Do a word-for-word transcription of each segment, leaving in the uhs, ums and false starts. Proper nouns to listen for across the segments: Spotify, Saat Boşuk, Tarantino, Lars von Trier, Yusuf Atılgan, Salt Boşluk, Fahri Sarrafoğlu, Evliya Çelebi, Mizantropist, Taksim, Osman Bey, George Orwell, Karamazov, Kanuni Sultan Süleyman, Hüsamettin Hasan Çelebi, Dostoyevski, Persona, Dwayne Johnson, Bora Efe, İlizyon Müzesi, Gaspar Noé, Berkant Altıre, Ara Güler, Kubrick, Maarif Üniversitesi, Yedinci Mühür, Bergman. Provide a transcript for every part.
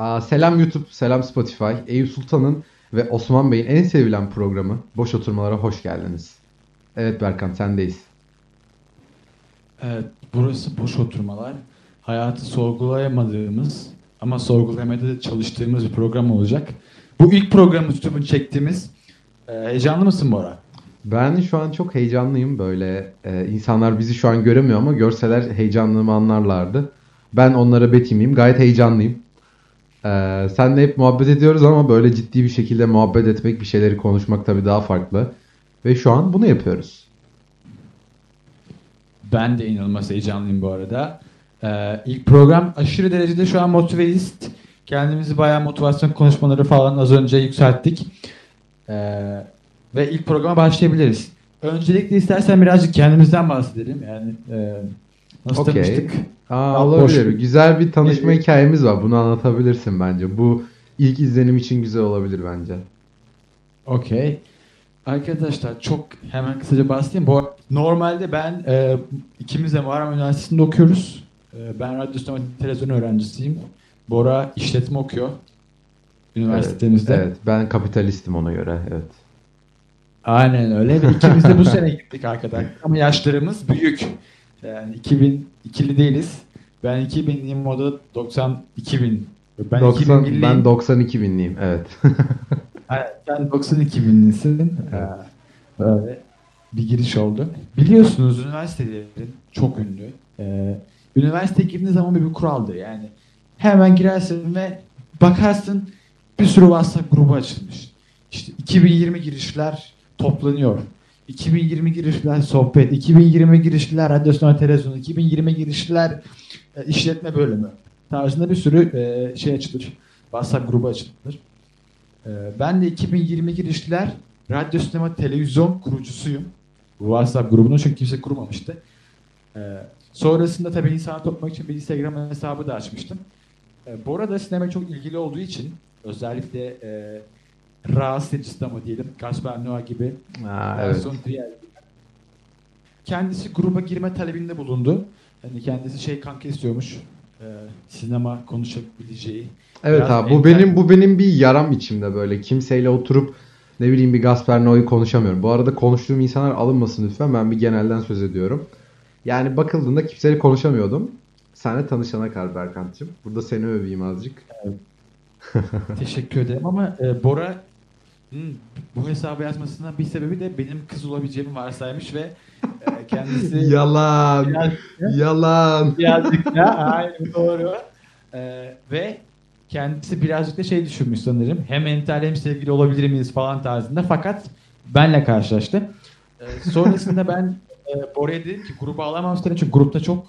Aa, selam YouTube, selam Spotify, Eyüp Sultan'ın ve Osman Bey'in en sevilen programı Boş Oturmalara hoş geldiniz. Evet Berkant, sendeyiz. Evet, burası Boş Oturmalar. Hayatı sorgulayamadığımız ama sorgulamada da çalıştığımız bir program olacak. Bu ilk programı tutup çektiğimiz. Ee, heyecanlı mısın Bora? Ben şu an çok heyecanlıyım böyle. Ee, insanlar bizi şu an göremiyor ama görseler heyecanlımı anlarlardı. Ben onlara betimleyeyim. Gayet heyecanlıyım. Ee, seninle hep muhabbet ediyoruz ama böyle ciddi bir şekilde muhabbet etmek, bir şeyleri konuşmak tabii daha farklı. Ve şu an bunu yapıyoruz. Ben de inanılmaz heyecanlıyım bu arada. Ee, ilk program aşırı derecede şu an motiveyiz. Kendimizi bayağı motivasyon konuşmaları falan az önce yükselttik. Ee, ve ilk programa başlayabiliriz. Öncelikle istersen birazcık kendimizden bahsedelim. Yani e, nasıl okay. tanıştık? Aa, olabilir. Boş. Güzel bir tanışma evet. hikayemiz var. Bunu anlatabilirsin bence. Bu ilk izlenim için güzel olabilir bence. Okey. Arkadaşlar çok hemen kısaca bahsedeyim. Bu, normalde ben e, ikimiz de Maarif Üniversitesi'nde okuyoruz. E, ben radyosyon ve televizyon öğrencisiyim. Bora işletme okuyor üniversitemizde. Evet, evet, ben kapitalistim ona göre. Evet. Aynen öyle. Ve ikimiz de bu sene gittik arkadaşlar. Ama yaşlarımız büyük. Yani iki bin ikili değiliz. Ben iki binliyim, o da doksan iki bin. Ben doksan, ben doksan iki binliyim. Evet. Ben doksan iki binlisin. Böyle bir giriş oldu. Biliyorsunuz üniversitelerin çok ünlü. Üniversiteye girdiğiniz zaman bir kuraldır. Yani hemen girersin ve bakarsın bir sürü WhatsApp grubu açılmış. İşte iki bin yirmi girişler toplanıyor. iki bin yirmi girişler sohbet, iki bin yirmi girişler radyosyon televizyon, iki bin yirmi girişler e, işletme bölümü tarzında bir sürü e, şey açılır. WhatsApp grubu açılır. E, ben de iki bin yirmi girişler radyosyon televizyon kurucusuyum. Bu WhatsApp grubunu çünkü kimse kurmamıştı. E, sonrasında tabii insanı toplamak için bir Instagram hesabı da açmıştım. E, Bora da sinemaya çok ilgili olduğu için özellikle e, rahatsız edici ama diyelim Gaspar Noé gibi, Lars von Trier gibi. Kendisi gruba girme talebinde bulundu. Yani kendisi şey kanka istiyormuş. E, sinema konuşabileceği. Evet abi, bu enter... benim bu benim bir yaram içimde böyle. Kimseyle oturup ne bileyim bir Gaspar Noé'yi konuşamıyorum. Bu arada konuştuğum insanlar alınmasın lütfen. Ben bir genelden söz ediyorum. Yani bakıldığında kimseyle konuşamıyordum. Seninle tanışana kadar Berkant'cığım. Burada seni öveyim azıcık. Evet. Teşekkür ederim ama e, Bora bu hesabı yazmasından bir sebebi de benim kız olabileceğimi varsaymış ve e, kendisi yalan birazcık, yalan birazcık da aynen doğru e, ve kendisi birazcık da şey düşünmüş sanırım, hem entel hem sevgili olabilir miyiz falan tarzında, fakat benle karşılaştı. E, sonrasında ben e, Bora'ya dedim ki gruba alamamıştım çünkü grupta çok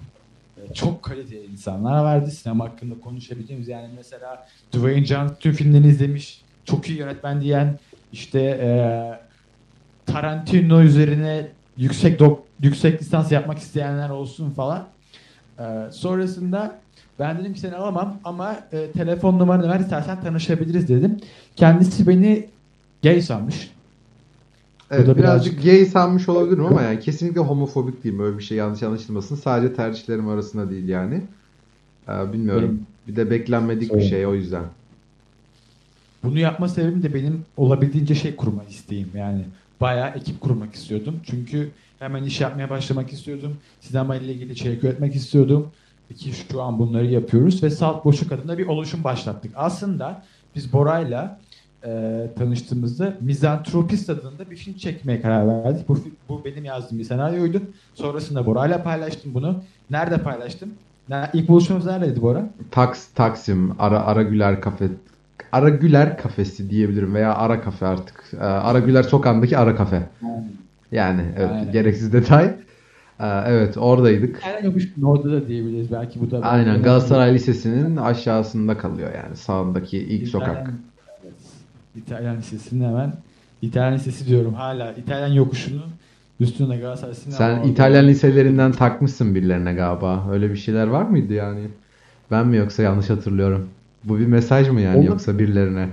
Çok kaliteli insanlar vardı. Sinema hakkında konuşabildiğimiz, yani mesela Dwayne Johnson tüm filmlerini izlemiş, çok iyi yönetmen diyen, işte e, Tarantino üzerine yüksek dok, yüksek lisans yapmak isteyenler olsun falan. E, sonrasında ben dedim ki seni alamam ama e, telefon numaranı ver, istersen tanışabiliriz dedim. Kendisi beni gay sanmış. Evet, birazcık, birazcık gay sanmış olabilirim ama yani kesinlikle homofobik değil, böyle bir şey yanlış anlaşılmasın. Sadece tercihlerim arasında değil yani. Ee, bilmiyorum. Benim, bir de beklenmedik sorayım. Bir şey o yüzden. Bunu yapma sebebim de benim olabildiğince şey kurmak isteğim. Yani bayağı ekip kurmak istiyordum. Çünkü hemen iş yapmaya başlamak istiyordum. Sinema ile ilgili içerik üretmek istiyordum. Ki şu an bunları yapıyoruz ve Salt Boşluk adında bir oluşum başlattık. Aslında biz Bora'yla E, tanıştığımızda Mizantropist adında bir film çekmeye karar verdik. Bu, bu benim yazdığım bir senaryoydu. Sonrasında Bora'yla paylaştım bunu. Nerede paylaştım? Ne, ilk buluşmamız neredeydi Bora? Taks, Taksim, Ara, Ara Güler Kafe, Ara Güler Kafesi diyebilirim veya Ara Kafe artık. Ee, Ara Güler sokağındaki Ara Kafe. Yani, yani evet, aynen. Gereksiz detay. Ee, evet, oradaydık. Aynen, yokmuş, orada da diyebiliriz belki, bu da. Aynen, Galatasaray Lisesi'nin aşağısında kalıyor yani, sağındaki ilk sokak. Aynen. İtalyan Lisesi'nin hemen, İtalyan Lisesi diyorum hala, İtalyan yokuşunun üstüne Galatasaray Lisesi'nin. Sen İtalyan liselerinden takmışsın birilerine galiba. Öyle bir şeyler var mıydı yani? Ben mi yoksa yanlış hatırlıyorum? Bu bir mesaj mı yani, olabilir. Yoksa birilerine?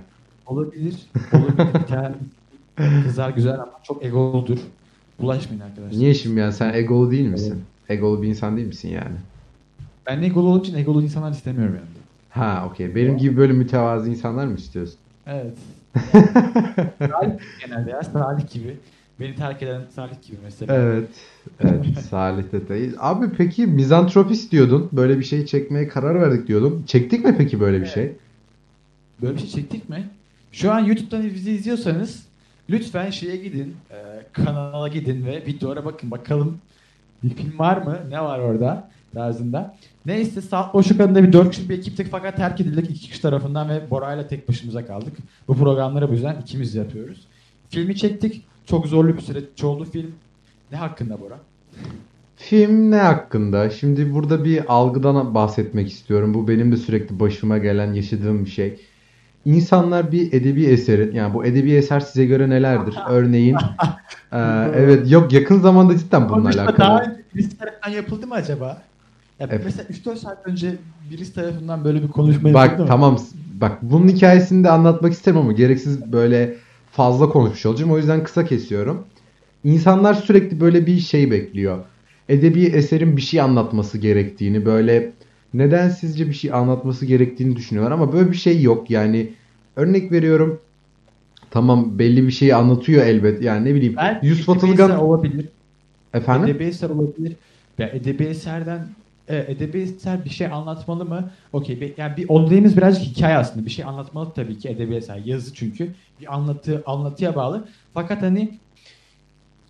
Olabilir. Olabilir. İtalyan kızlar güzel ama çok egoludur. Bulaşmayın arkadaşlar. Niye şimdi yani, sen egolu değil misin? Evet. Egolu bir insan değil misin yani? Ben egolu olduğum için egolu insanlar istemiyorum yani. Ha, okey. Benim gibi böyle mütevazi insanlar mı istiyorsun? Evet. Salih genelde ya. Salih gibi. Beni terk eden Salih gibi mesela. Evet. Evet. Salih detayı. Abi peki mizantropist diyordun. Böyle bir şey çekmeye karar verdik diyordun. Çektik mi peki böyle bir evet. şey? Böyle bir şey çektik mi? Şu an YouTube'dan bizi izliyorsanız lütfen şeye gidin. E, kanala gidin ve videolara bakın. Bakalım bir film var mı? Ne var orada? Tarzında. Neyse Saat Boşuk adında bir dört kişi bir ekiptik fakat terk edildik iki kişi tarafından ve Bora'yla tek başımıza kaldık. Bu programları bu yüzden ikimiz yapıyoruz. Filmi çektik. Çok zorlu bir süreç oldu film. Ne hakkında Bora? Film ne hakkında? Şimdi burada bir algıdan bahsetmek istiyorum. Bu benim de sürekli başıma gelen, yaşadığım bir şey. İnsanlar bir edebi eseri, yani bu edebi eser size göre nelerdir? Örneğin, e, evet yok yakın zamanda cidden bununla alakalı. Daha önce birisi tarafından yapıldı mı acaba? Yani evet. Mesela üç dört saat önce birisi tarafından böyle bir konuşma yapıldı bak, mı? Bak tamam, bak bunun hikayesini de anlatmak isterim ama gereksiz böyle fazla konuşmuş olacağım. O yüzden kısa kesiyorum. İnsanlar sürekli böyle bir şey bekliyor. Edebi eserin bir şey anlatması gerektiğini, böyle nedensizce bir şey anlatması gerektiğini düşünüyorlar ama böyle bir şey yok. Yani örnek veriyorum. Tamam belli bir şeyi anlatıyor elbet. Yani ne bileyim. Ben Yusuf Atılgan olabilir. Efendim? Edebi eser olabilir. Ya edebi eserden edebi eser bir şey anlatmalı mı? Okey. Yani bir o dediğimiz birazcık hikaye aslında. Bir şey anlatmalı tabii ki edebi eser. Yazı çünkü. Bir anlatı anlatıya bağlı. Fakat hani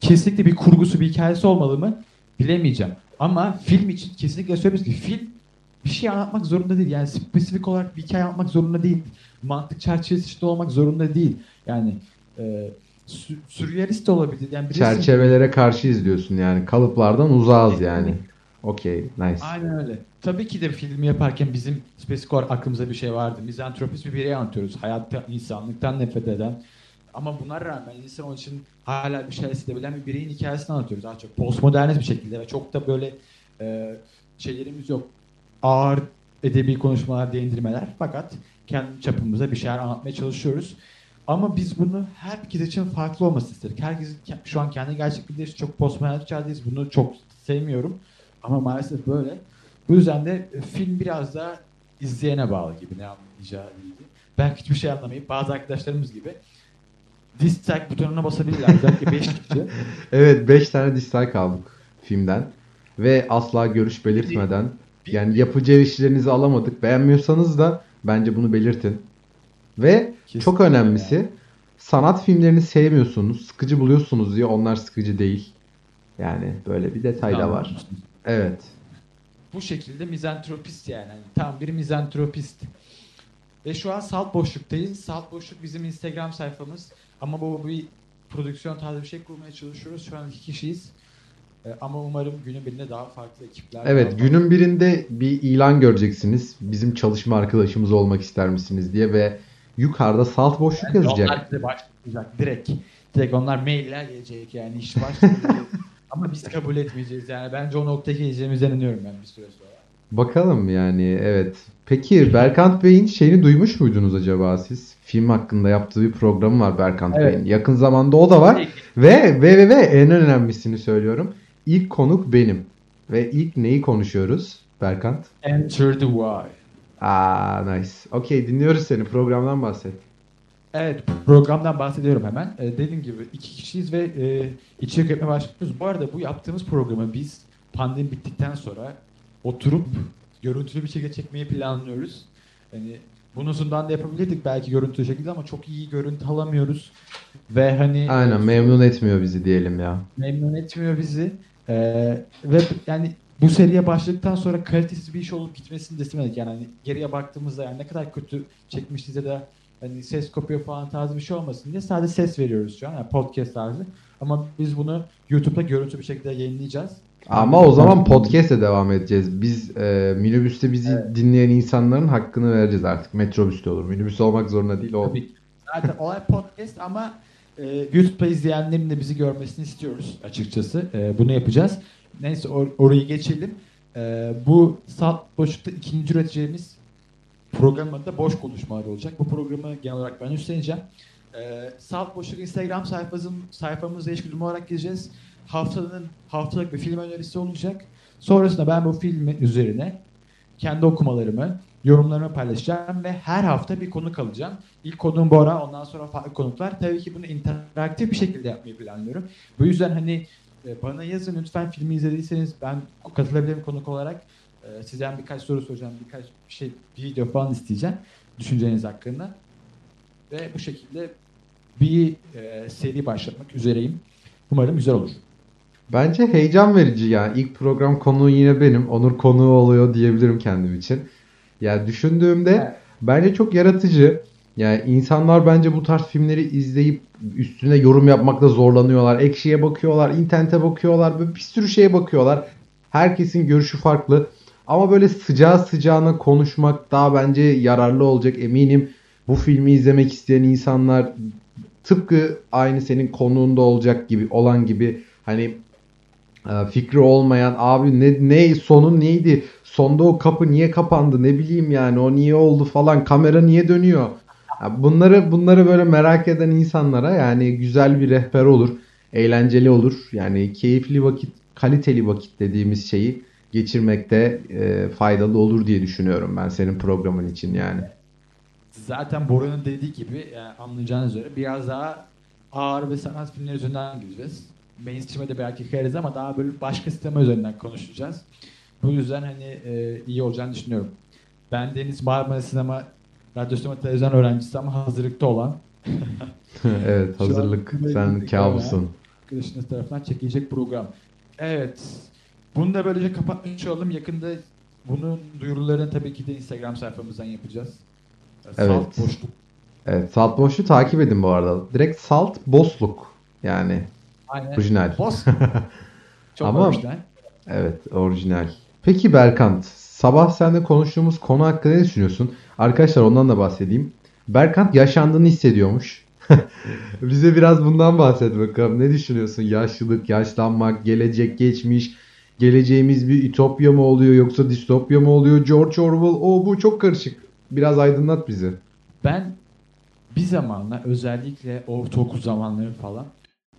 kesinlikle bir kurgusu, bir hikayesi olmalı mı? Bilemeyeceğim. Ama film için kesinlikle söylüyoruz ki film bir şey anlatmak zorunda değil. Yani spesifik olarak bir hikaye anlatmak zorunda değil. Mantık çerçevesi içinde olmak zorunda değil. Yani e, sü- sürrealist olabilir. Yani birisi... Çerçevelere karşıyız diyorsun yani. Kalıplardan uzağız yani. Okey, nice. Aynen öyle. Tabii ki de filmi yaparken bizim spesifik olarak aklımıza bir şey vardı. Mizantropist bir bireyi anlatıyoruz. Hayatta insanlıktan nefret eden. Ama buna rağmen insan onun için hala bir şey hissedebilen bir bireyin hikayesini anlatıyoruz. Daha çok postmodernist bir şekilde ve çok da böyle e, şeylerimiz yok. Ağır edebi konuşmalar, değindirmeler. Fakat kendi çapımıza bir şeyler anlatmaya çalışıyoruz. Ama biz bunu herkes için farklı olması istedik. Herkes şu an kendi gerçekliğindeyiz. Çok postmodern çağdayız. Bunu çok sevmiyorum. Ama maalesef böyle. Bu yüzden de film biraz daha izleyene bağlı gibi. Ne anlayacağı gibi. Belki hiçbir şey anlamayıp bazı arkadaşlarımız gibi dislike butonuna basabilirler. Özellikle beş kişi. Evet beş tane dislike aldık filmden. Ve asla görüş belirtmeden... Yani yapıcı eleştirilerinizi alamadık. Beğenmiyorsanız da bence bunu belirtin. Ve kesinlikle çok önemlisi yani. Sanat filmlerini sevmiyorsunuz, sıkıcı buluyorsunuz diye onlar sıkıcı değil. Yani böyle bir detay da var. Evet. Bu şekilde mizantropist yani. yani. Tam bir mizantropist. Ve şu an Salt Boşluk'tayız. Salt Boşluk bizim Instagram sayfamız. Ama bu bir prodüksiyon tarzı bir şey kurmaya çalışıyoruz. Şu an iki kişiyiz. Ama umarım günün birinde daha farklı ekipler... Evet, var. Günün birinde bir ilan göreceksiniz. Bizim çalışma arkadaşımız olmak ister misiniz diye ve yukarıda Salt Boşluk yani yazacak. Onlar bize başlayacak direkt. Direkt onlar mailler gelecek yani iş başlayacak. Ama biz kabul etmeyeceğiz yani. Bence o noktaya geleceğimize inanıyorum ben bir süre sonra. Bakalım yani evet. Peki Berkant Bey'in şeyini duymuş muydunuz acaba siz? Film hakkında yaptığı bir programı var Berkant evet. Bey'in. Yakın zamanda o da var. Peki. Ve ve ve, ve en önemlisini söylüyorum. İlk konuk benim. Ve ilk neyi konuşuyoruz Berkant? Enter the Why. Aa nice. Okey dinliyoruz seni. Programdan bahset. Evet programdan bahsediyorum hemen. Ee, dediğim gibi iki kişiyiz ve e, içerik yapmaya başlıyoruz. Bu arada bu yaptığımız programı biz pandemi bittikten sonra oturup görüntülü bir şekilde çekmeyi planlıyoruz. Yani bunun sonundan da yapabilirdik belki görüntülü şekilde ama çok iyi görüntü alamıyoruz. Ve hani... Aynen memnun etmiyor bizi diyelim ya. Memnun etmiyor bizi. Ee, ve yani bu seriye başladıktan sonra kalitesiz bir iş olup gitmesini de istemedik. Yani hani geriye baktığımızda yani ne kadar kötü çekmişiz ya da hani ses kopuyor falan tarzı bir şey olmasın diye sadece ses veriyoruz şu an. Yani podcast tarzı. Ama biz bunu YouTube'da görüntü bir şekilde yayınlayacağız. Ama o zaman podcast'e devam edeceğiz. Biz e, minibüste bizi evet. dinleyen insanların hakkını vereceğiz artık. Metrobüste olur. Minibüs olmak zorunda değil. Tabii ki. Zaten olay podcast ama e, YouTube'da izleyenlerin de bizi görmesini istiyoruz açıkçası. E, bunu yapacağız. Neyse or- orayı geçelim. E, bu Saat Boşluk'ta ikinci üreteceğimiz programın da boş konuşmalar olacak. Bu programı genel olarak ben üstleneceğim. E, Saat Boşluk Instagram sayfamız, sayfamızda eş güdüm olarak gireceğiz. Haftanın haftalık bir film önerisi olacak. Sonrasında ben bu filmin üzerine kendi okumalarımı, yorumlarımı paylaşacağım ve her hafta bir konuk alacağım. İlk konuğum Bora, ondan sonra farklı konuklar. Tabii ki bunu interaktif bir şekilde yapmayı planlıyorum. Bu yüzden hani bana yazın lütfen, filmi izlediyseniz ben katılabilirim konuk olarak. Sizden birkaç soru soracağım, birkaç şey, bir video falan isteyeceğim düşünceleriniz hakkında. Ve bu şekilde bir e, seri başlatmak üzereyim. Umarım güzel olur. Bence heyecan verici yani. İlk program konuğu yine benim. Onur konuğu oluyor diyebilirim kendim için. Yani düşündüğümde evet. Bence çok yaratıcı. Yani insanlar bence bu tarz filmleri izleyip üstüne yorum yapmakta zorlanıyorlar. Ekşi'ye bakıyorlar, internete bakıyorlar ve bir sürü şeye bakıyorlar. Herkesin görüşü farklı. Ama böyle sıcağı sıcağına konuşmak daha bence yararlı olacak eminim. Bu filmi izlemek isteyen insanlar tıpkı aynı senin konuğunda olacak gibi olan gibi hani fikri olmayan abi ne, ne sonu neydi? Sonda o kapı niye kapandı? Ne bileyim yani o niye oldu falan? Kamera niye dönüyor? Bunları bunları böyle merak eden insanlara yani güzel bir rehber olur. Eğlenceli olur. Yani keyifli vakit, kaliteli vakit dediğimiz şeyi geçirmekte e, faydalı olur diye düşünüyorum ben senin programın için yani. Zaten Bora'nın dediği gibi yani anlayacağınız üzere biraz daha ağır ve sanat filmleri üzerinden gideceğiz. Mainstream'e de belki kayarız ama daha böyle başka sistema üzerinden konuşacağız. Bu yüzden hani e, iyi olacağını düşünüyorum. Ben Deniz Marmara Sinema, Radyo Sinema Televizyon öğrencisi ama hazırlıkta olan. Evet hazırlık. Sen kabusun. Arkadaşınız tarafından çekilecek program. Evet. Bunu da böylece kapatmış olalım. Yakında bunun duyurularını tabii ki de Instagram sayfamızdan yapacağız. Evet. Salt Boşluk. Evet. Salt Boşluk takip edin bu arada. Direkt Salt Boşluk. Yani. Aynen. Orijinal. Çok ama, orijinal. Evet. Orijinal. Peki Berkant. Sabah seninle konuştuğumuz konu hakkında ne düşünüyorsun? Arkadaşlar ondan da bahsedeyim. Berkant yaşandığını hissediyormuş. Bize biraz bundan bahset bakalım. Ne düşünüyorsun? Yaşlılık, yaşlanmak, gelecek, geçmiş... Geleceğimiz bir ütopya mı oluyor yoksa distopya mı oluyor? George Orwell o bu çok karışık. Biraz aydınlat bizi. Ben bir zamanla özellikle ortaokul zamanları falan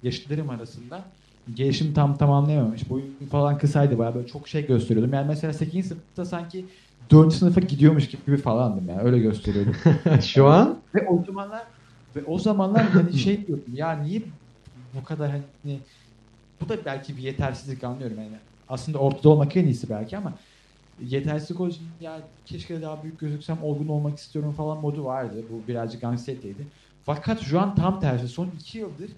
yaşıtlarım arasında gelişim tam tamamlayamamış. Boyum falan kısaydı bayağı böyle çok şey gösteriyordum. Yani mesela sekizinci sınıfta sanki dördüncü sınıfa gidiyormuş gibi falandım yani öyle gösteriyordum. Şu an? Ve o zamanlar ve o zamanlar hani şey diyordum ya niye bu kadar hani bu da belki bir yetersizlik anlıyorum yani. Aslında ortada olmak en iyisi belki ama yetersizlik olacak ya keşke daha büyük gözüksem olgun olmak istiyorum falan modu vardı. Bu birazcık anksiyeteydi. Fakat şu an tam tersi. Son iki yıldır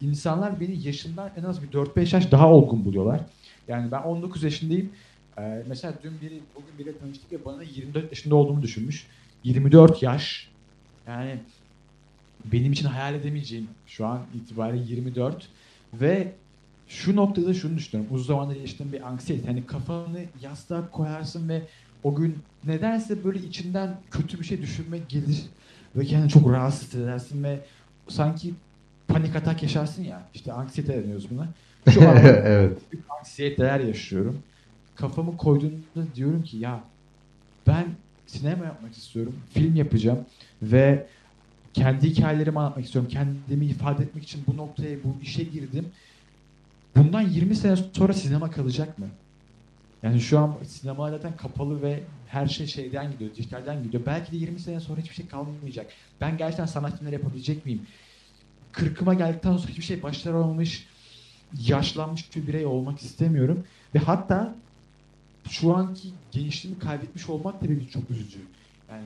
insanlar beni yaşımdan en az bir dört beş yaş daha olgun buluyorlar. Yani ben on dokuz yaşındayım. Ee, mesela dün biri, bugün biriyle tanıştık ve bana yirmi dört yaşında olduğumu düşünmüş. yirmi dört yaş. Yani benim için hayal edemeyeceğim şu an itibariyle yirmi dört ve şu noktada şunu düşünüyorum. Uzun zamandır yaşadığım bir anksiyete. Hani kafanı yastığa koyarsın ve o gün nedense böyle içinden kötü bir şey düşünmek gelir ve kendini çok rahatsız edersin ve sanki panik atak yaşarsın ya. İşte anksiyete deniyoruz buna. Şu an evet. Büyük anksiyeteler yaşıyorum. Kafamı koyduğumda diyorum ki ya ben sinema yapmak istiyorum. Film yapacağım ve kendi hikayelerimi anlatmak istiyorum. Kendimi ifade etmek için bu noktaya, bu işe girdim. Bundan yirmi sene sonra sinema kalacak mı? Yani şu an sinema zaten kapalı ve her şey şeyden gidiyor, dijitalden gidiyor. Belki de yirmi sene sonra hiçbir şey kalmayacak. Ben gerçekten sanat filmleri yapabilecek miyim? Kırkıma geldikten sonra hiçbir şey başaramamış, yaşlanmış bir birey olmak istemiyorum. Ve hatta şu anki gençliğimi kaybetmiş olmak da benim çok üzücü. Yani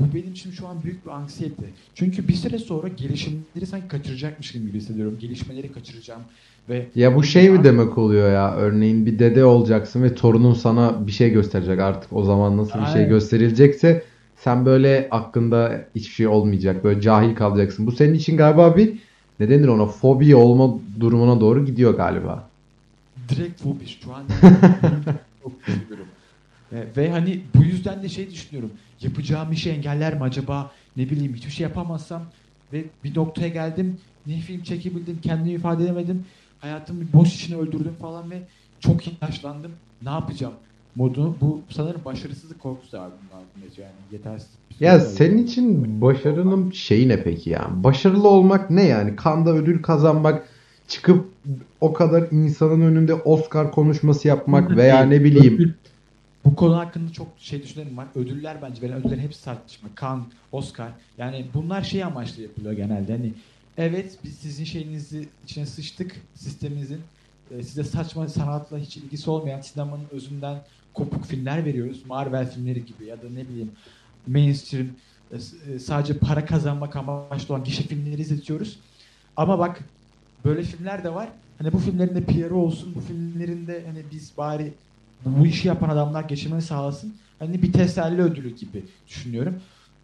bu benim için şu an büyük bir anksiyete. Çünkü bir süre sonra gelişimleri sanki kaçıracakmış gibi hissediyorum. Gelişmeleri kaçıracağım. Ve ya bu şey mi demek oluyor ya? Örneğin bir dede olacaksın ve torunun sana bir şey gösterecek artık. O zaman nasıl bir şey gösterilecekse sen böyle aklında hiçbir şey olmayacak. Böyle cahil kalacaksın. Bu senin için galiba bir ne denir ona? Fobi olma durumuna doğru gidiyor galiba. Direkt fobi. Şu an çok düşünüyorum. Ve hani bu yüzden de şey düşünüyorum. Yapacağım işi engeller mi acaba? Ne bileyim hiçbir şey yapamazsam ve bir noktaya geldim. Ne film çekebildim, kendimi ifade edemedim. Hayatımı boş içine öldürdüm falan ve çok yaşlandım. Ne yapacağım? Modu bu sanırım başarısızlık korkusu abi bunlar yani yetersiz. Ya senin oldu. için başarının şeyi ne peki yani? Başarılı olmak ne yani? Kanda ödül kazanmak, çıkıp o kadar insanın önünde Oscar konuşması yapmak veya ne bileyim Bu konu hakkında çok şey düşünelim var. Ödüller bence verilen ödüllerin hepsi tartışma. Cannes, Oscar. Yani bunlar şey amaçlı yapılıyor genelde. Hani evet biz sizin şeyinizi içine sıçtık, sisteminizin e, size saçma sanatla hiç ilgisi olmayan sinemanın özünden kopuk filmler veriyoruz. Marvel filmleri gibi ya da ne bileyim mainstream e, sadece para kazanmak amaçlı olan gişe filmleri izletiyoruz. Ama bak böyle filmler de var. Hani bu filmlerin de P R'ı olsun, bu filmlerin de hani biz bari bu işi yapan adamlar geçirmeni sağlasın. Hani bir teselli ödülü gibi düşünüyorum.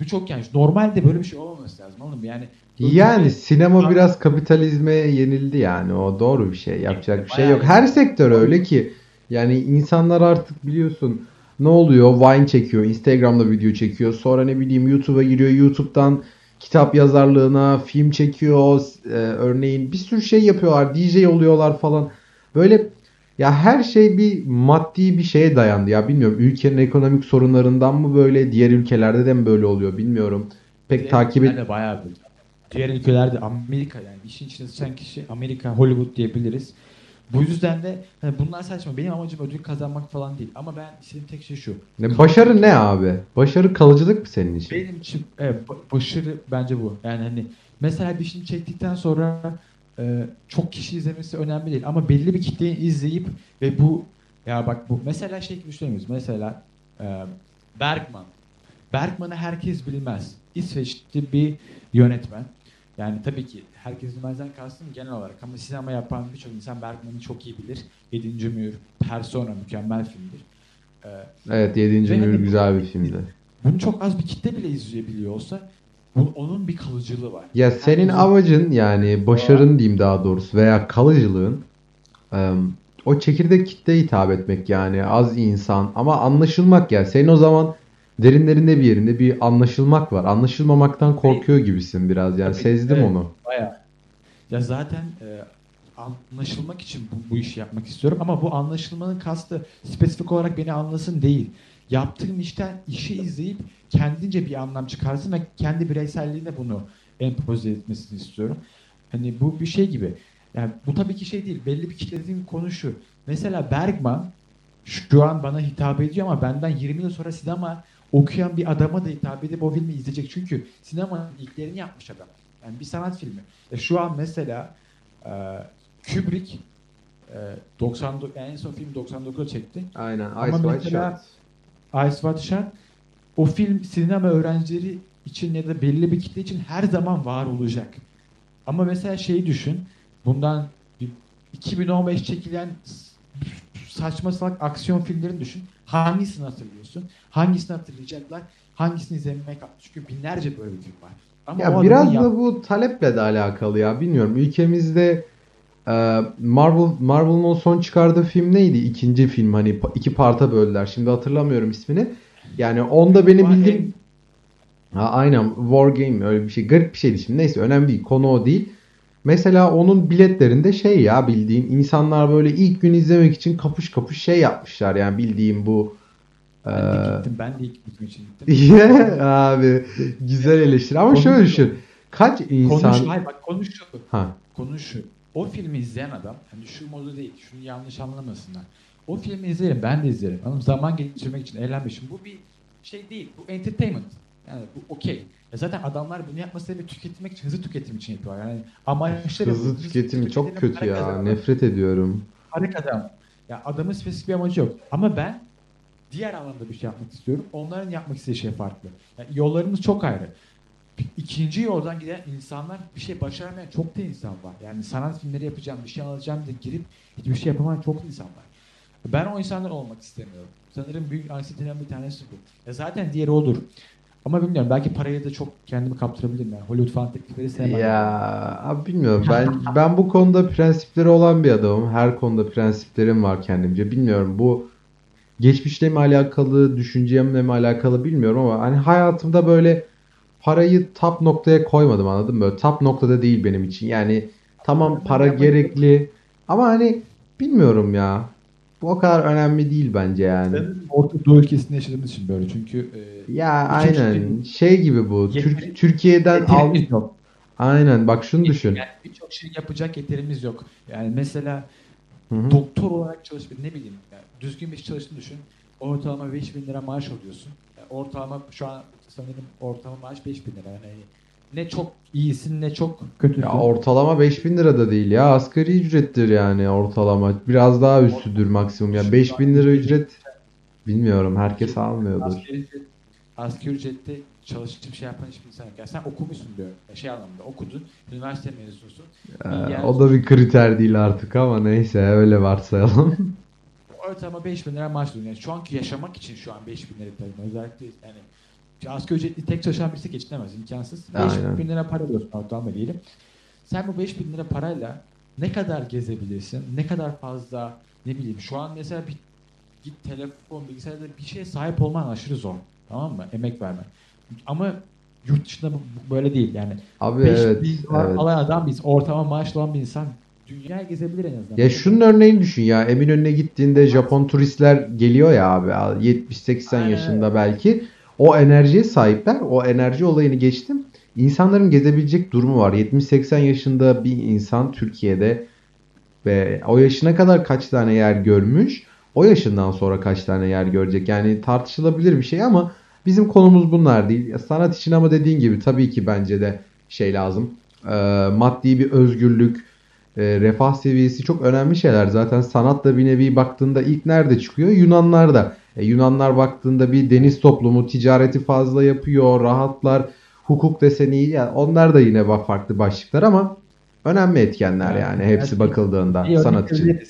Bu çok yani normalde böyle bir şey olmaması lazım oğlum. Yani yani bir... sinema biraz kapitalizme yenildi yani. O doğru bir şey. Yapacak evet, bir şey yok. Her sektör öyle ki yani insanlar artık biliyorsun ne oluyor? Vine çekiyor, Instagram'da video çekiyor. Sonra ne bileyim YouTube'a giriyor. YouTube'dan kitap yazarlığına film çekiyor. Ee, örneğin bir sürü şey yapıyorlar. D J oluyorlar falan. Böyle ya her şey bir maddi bir şeye dayandı ya bilmiyorum ülkenin ekonomik sorunlarından mı böyle diğer ülkelerde de mi böyle oluyor bilmiyorum. Pek diğer takip et. Bayağı böyle. Diğer ülkelerde Amerika yani işin içine sıçan kişi Amerika Hollywood diyebiliriz. Bu yüzden de hani bunlar saçma benim amacım ödül kazanmak falan değil ama ben istediğim tek şey şu. Ne, başarı ne abi? Başarı kalıcılık mı senin için? Benim için evet, başarı bence bu yani hani mesela bir işini çektikten sonra çok kişi izlemesi önemli değil ama belli bir kitleyi izleyip ve bu ya bak bu mesela şey gibi düşünüyoruz mesela e, Bergman Bergman'ı herkes bilmez İsveçli bir yönetmen yani tabii ki herkes bilmezden kastım genel olarak ama sinema yapan birçok insan Bergman'ı çok iyi bilir Yedinci Mühür Persona mükemmel filmdir e, evet Yedinci Mühür hani güzel bir filmdi bunu çok az bir kitle bile izleyebiliyor olsa onun bir kalıcılığı var. Ya senin yani, amacın yani başarın diyeyim daha doğrusu veya kalıcılığın o çekirdek kitleye hitap etmek yani az insan ama anlaşılmak yani senin o zaman derinlerinde bir yerinde bir anlaşılmak var. Anlaşılmamaktan korkuyor gibisin biraz yani tabii, sezdim evet, onu. Bayağı. Ya zaten anlaşılmak için bu, bu işi yapmak istiyorum ama bu anlaşılmanın kastı spesifik olarak beni anlasın değil. Yaptığım işten işi izleyip kendince bir anlam çıkarsın ve kendi bireyselliğine bunu empoze etmesini istiyorum. Hani bu bir şey gibi. Yani bu tabii ki şey değil. Belli bir kitlediğim konu şu. Mesela Bergman şu an bana hitap ediyor ama benden yirmi yıl sonra sinema okuyan bir adama da hitap edip o filmi izleyecek. Çünkü sinemanın ilklerini yapmış adam. Yani bir sanat filmi. E şu an mesela e, Kubrick e, doksan, en son filmi doksan dokuzda çekti. Aynen. Ama Ice White Shot. Ice White Shot o film sinema öğrencileri için ya da belli bir kitle için her zaman var olacak. Ama mesela şeyi düşün. Bundan iki bin on beş çekilen saçma salak aksiyon filmlerini düşün. Hangisini hatırlıyorsun? Hangisini hatırlayacaklar? Hangisini izlemek? Çünkü binlerce böyle bir film var. Ama ya biraz da bu taleple de alakalı ya. Bilmiyorum. Ülkemizde Marvel Marvel'ın o son çıkardığı film neydi? İkinci film hani iki parta böldüler. Şimdi hatırlamıyorum ismini. Yani onda benim bildiğim ha, aynen War Game öyle bir şey. Garip bir şeydi şimdi. Neyse önemli değil. Konu o değil. Mesela onun biletlerinde şey ya bildiğin insanlar böyle ilk gün izlemek için kapış kapış şey yapmışlar. Yani bildiğim bu ben de gittim. Ben de ilk gittim için gittim. Abi güzel eleştir. Ama konuşuyor. Şöyle düşün. Kaç insan... Konuş, hayır bak konuşuyor. Ha. Konuşuyor. O filmi izleyen adam, hani şu modu değil, şunu yanlış anlamasınlar. O filmi izlerim, ben de izlerim. Ama zaman geçirmek için eğlenmişim. Bu bir şey değil, bu entertainment. Yani bu okey. Ya zaten adamlar bunu yapmasını bir tüketmek için, hızlı tüketim için yapıyorlar. Yani amaçları hızlı, hızlı tüketimi çok kötü ya, kazanmak. Nefret ediyorum. Harika adam. Ya adamın spesifik bir amacı yok. Ama ben diğer anlamda bir şey yapmak istiyorum. Onların yapmak istediği şey farklı. Yani yollarımız çok ayrı. İkinci yoldan giden insanlar bir şey başaramayan çok da insan var. Yani sanat filmleri yapacağım, bir şey alacağım diye girip hiçbir şey yapamayan çok insan var. Ben o insanlar olmak istemiyorum. Sanırım büyük anksiyetenin bir tanesi bu. Ya zaten diğeri olur. Ama bilmiyorum belki parayı da çok kendimi kaptırabilirim. Yani Hollywood fan teklifleri sevmem. Ya abi bilmiyorum. Ben ben bu konuda prensipleri olan bir adamım. Her konuda prensiplerim var kendimce. Bilmiyorum bu geçmişle mi alakalı, düşüncemle mi alakalı bilmiyorum ama hani hayatımda böyle parayı top noktaya koymadım anladın mı? Böyle top noktada değil benim için. Yani tamam para gerekli ama hani bilmiyorum ya. Bu o kadar önemli değil bence yani. Orta Doğu ülkesinde yaşadığımız için böyle çünkü. E, ya aynen şey, şey gibi bu. Türk, Türkiye'den al. Yok. Aynen bak şunu yeterimiz düşün. Yani birçok şey yapacak yeterimiz yok. Yani mesela hı-hı. Doktor olarak çalışıp ne bileyim yani düzgün bir iş çalıştığını düşün. ortalama beş bin lira maaş alıyorsun. Yani ortalama şu an sanırım ortalama maaş beş bin lira. Yani ne çok iyisin ne çok kötüsün. Ya ortalama beş bin lira da değil ya. Asgari ücrettir yani ortalama. Biraz daha üstüdür maksimum. Yani beş bin lira ücret bilmiyorum. Herkes almıyordur. Asgari ücret, asgari ücrette çalışıp şey yapan hiçbir insan yok. Yani sen okumuşsun diyorum. Şey anlamında okudun. Üniversite mezunusun. Ee, o da bir kriter değil artık ama neyse öyle varsayalım. Ortalama beş bin lira maaş dönüyor. Yani şu anki yaşamak için şu an beş bin lira tabii. Özellikle yani asgari ücretli tek çalışan birisi geçinemez. İmkansız. beş bin lira para diyorsun ortalama diyelim. Sen bu beş bin lira parayla ne kadar gezebilirsin? Ne kadar fazla ne bileyim şu an mesela bir git telefon, bilgisayarda bir şeye sahip olman aşırı zor. Tamam mı? Emek vermen. Ama yurt dışında böyle değil yani. Abi evet, evet. Alan adam biz ortalama maaşlı olan bir insan dünyayı gezebilir en azından. Ya şunun örneğini düşün ya. Eminönü'ne gittiğinde Japon turistler geliyor ya abi yetmiş seksen yaşında belki. O enerjiye sahipler. O enerji olayını geçtim. İnsanların gezebilecek durumu var. yetmiş seksen yaşında bir insan Türkiye'de ve o yaşına kadar kaç tane yer görmüş? O yaşından sonra kaç tane yer görecek? Yani tartışılabilir bir şey ama bizim konumuz bunlar değil. Sanat için ama dediğin gibi tabii ki bence de şey lazım. E, maddi bir özgürlük, e, refah seviyesi çok önemli şeyler. Zaten sanat da bir nevi baktığında ilk nerede çıkıyor? Yunanlarda. E, Yunanlar baktığında bir deniz toplumu, ticareti fazla yapıyor, rahatlar, hukuk deseni iyi. Yani onlar da yine bak farklı başlıklar ama önemli etkenler yani hepsi bakıldığında sanat için.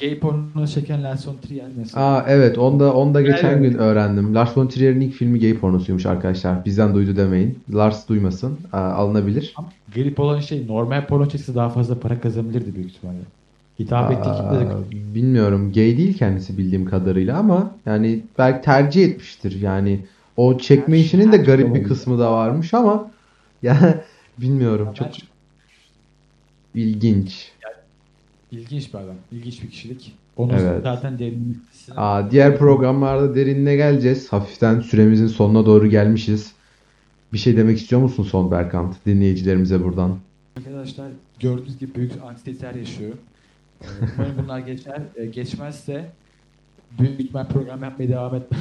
Gay porno çeken Lars von Trier mesela. Aa evet, onda onda geçen evet. gün öğrendim. Lars von Trier'in ilk filmi gay pornosuymuş arkadaşlar. Bizden duydu demeyin. Lars duymasın. Aa, alınabilir. Garip olan şey normal porno çekse daha fazla para kazanabilirdi büyük ihtimalle. Hitap ettiği kitlede. Bilmiyorum. Gay değil kendisi bildiğim kadarıyla ama yani belki tercih etmiştir. Yani o çekme her işinin her de garip bir olabilir. Kısmı da varmış ama yani bilmiyorum ya çok ben... ilginç. İlginç bir adam. İlginç bir kişilik. Onun evet. zaten derinliği. Aa, diğer programlarda derinine geleceğiz. Hafiften süremizin sonuna doğru gelmişiz. Bir şey demek istiyor musun son Berkant? Dinleyicilerimize buradan. Arkadaşlar gördüğünüz gibi büyük anksiyetler yaşıyor. Umarım bunlar geçer. Geçmezse büyük ihtimal program yapmaya devam etmem.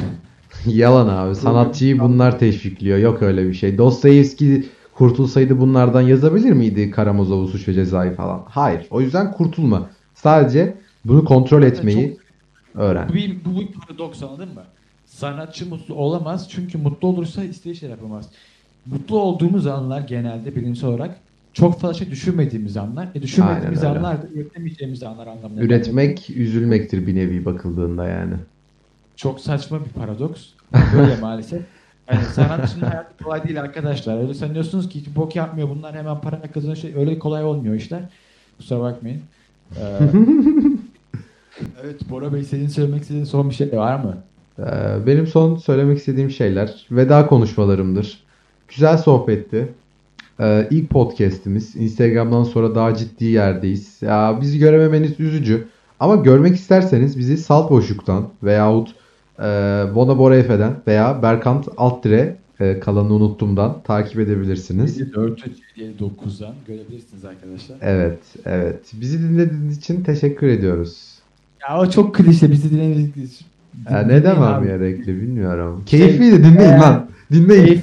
Yalan abi. Sanatçıyı bunlar teşvikliyor. Yok öyle bir şey. Dostoyevski kurtulsaydı bunlardan yazabilir miydi Karamazov'u, Suç ve Ceza'yı falan? Hayır. O yüzden kurtulma. Sadece bunu kontrol etmeyi çok, öğren. Bu bir, bu bir paradoks, anladın mı? Sanatçı mutlu olamaz çünkü mutlu olursa istediği şey yapamaz. Mutlu olduğumuz anlar genelde bilimsel olarak çok fazla şey düşünmediğimiz anlar. E düşünmediğimiz anlar da üretemeyeceğimiz anlar anlamına. Üretmek yani. Üzülmektir bir nevi bakıldığında yani. Çok saçma bir paradoks. Böyle maalesef. Yani sanatçının hayatı kolay değil arkadaşlar. Öyle sanıyorsunuz ki hiç bok yapmıyor. Bunlar hemen para kazanıyor. Şey, öyle kolay olmuyor işler. Kusura bakmayın. Ee, evet Bora Bey, senin söylemek istediğin son bir şey var mı? Ee, benim son söylemek istediğim şeyler veda konuşmalarımdır. Güzel sohbetti. Ee, ilk podcast'imiz. Instagram'dan sonra daha ciddi yerdeyiz. Ya, bizi görememeniz üzücü. Ama görmek isterseniz bizi Salt Boşluk'tan veyahut Bona Bora Efe'den veya Berkant Altıre kalanını unuttumdan takip edebilirsiniz. yedi dört yedi dokuzdan görebilirsiniz arkadaşlar. Evet, evet. Bizi dinlediğiniz için teşekkür ediyoruz. Ya o çok klişe, bizi dinlediğiniz için. Ya ne demem ya renkli bilmiyorum. Keyifliydi, dinleyin lan. Dinleyin.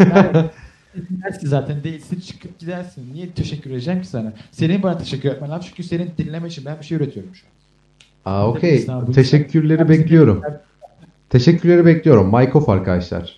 Dinlersin zaten, değilsin çıkıp gidersin. Niye teşekkür edeceğim ki sana? Senin bana teşekkür etmen lazım çünkü senin dinleme için ben bir şey üretiyorum şu an. Aa okey. Teşekkürleri bekliyorum. Teşekkürleri bekliyorum. Mike off arkadaşlar.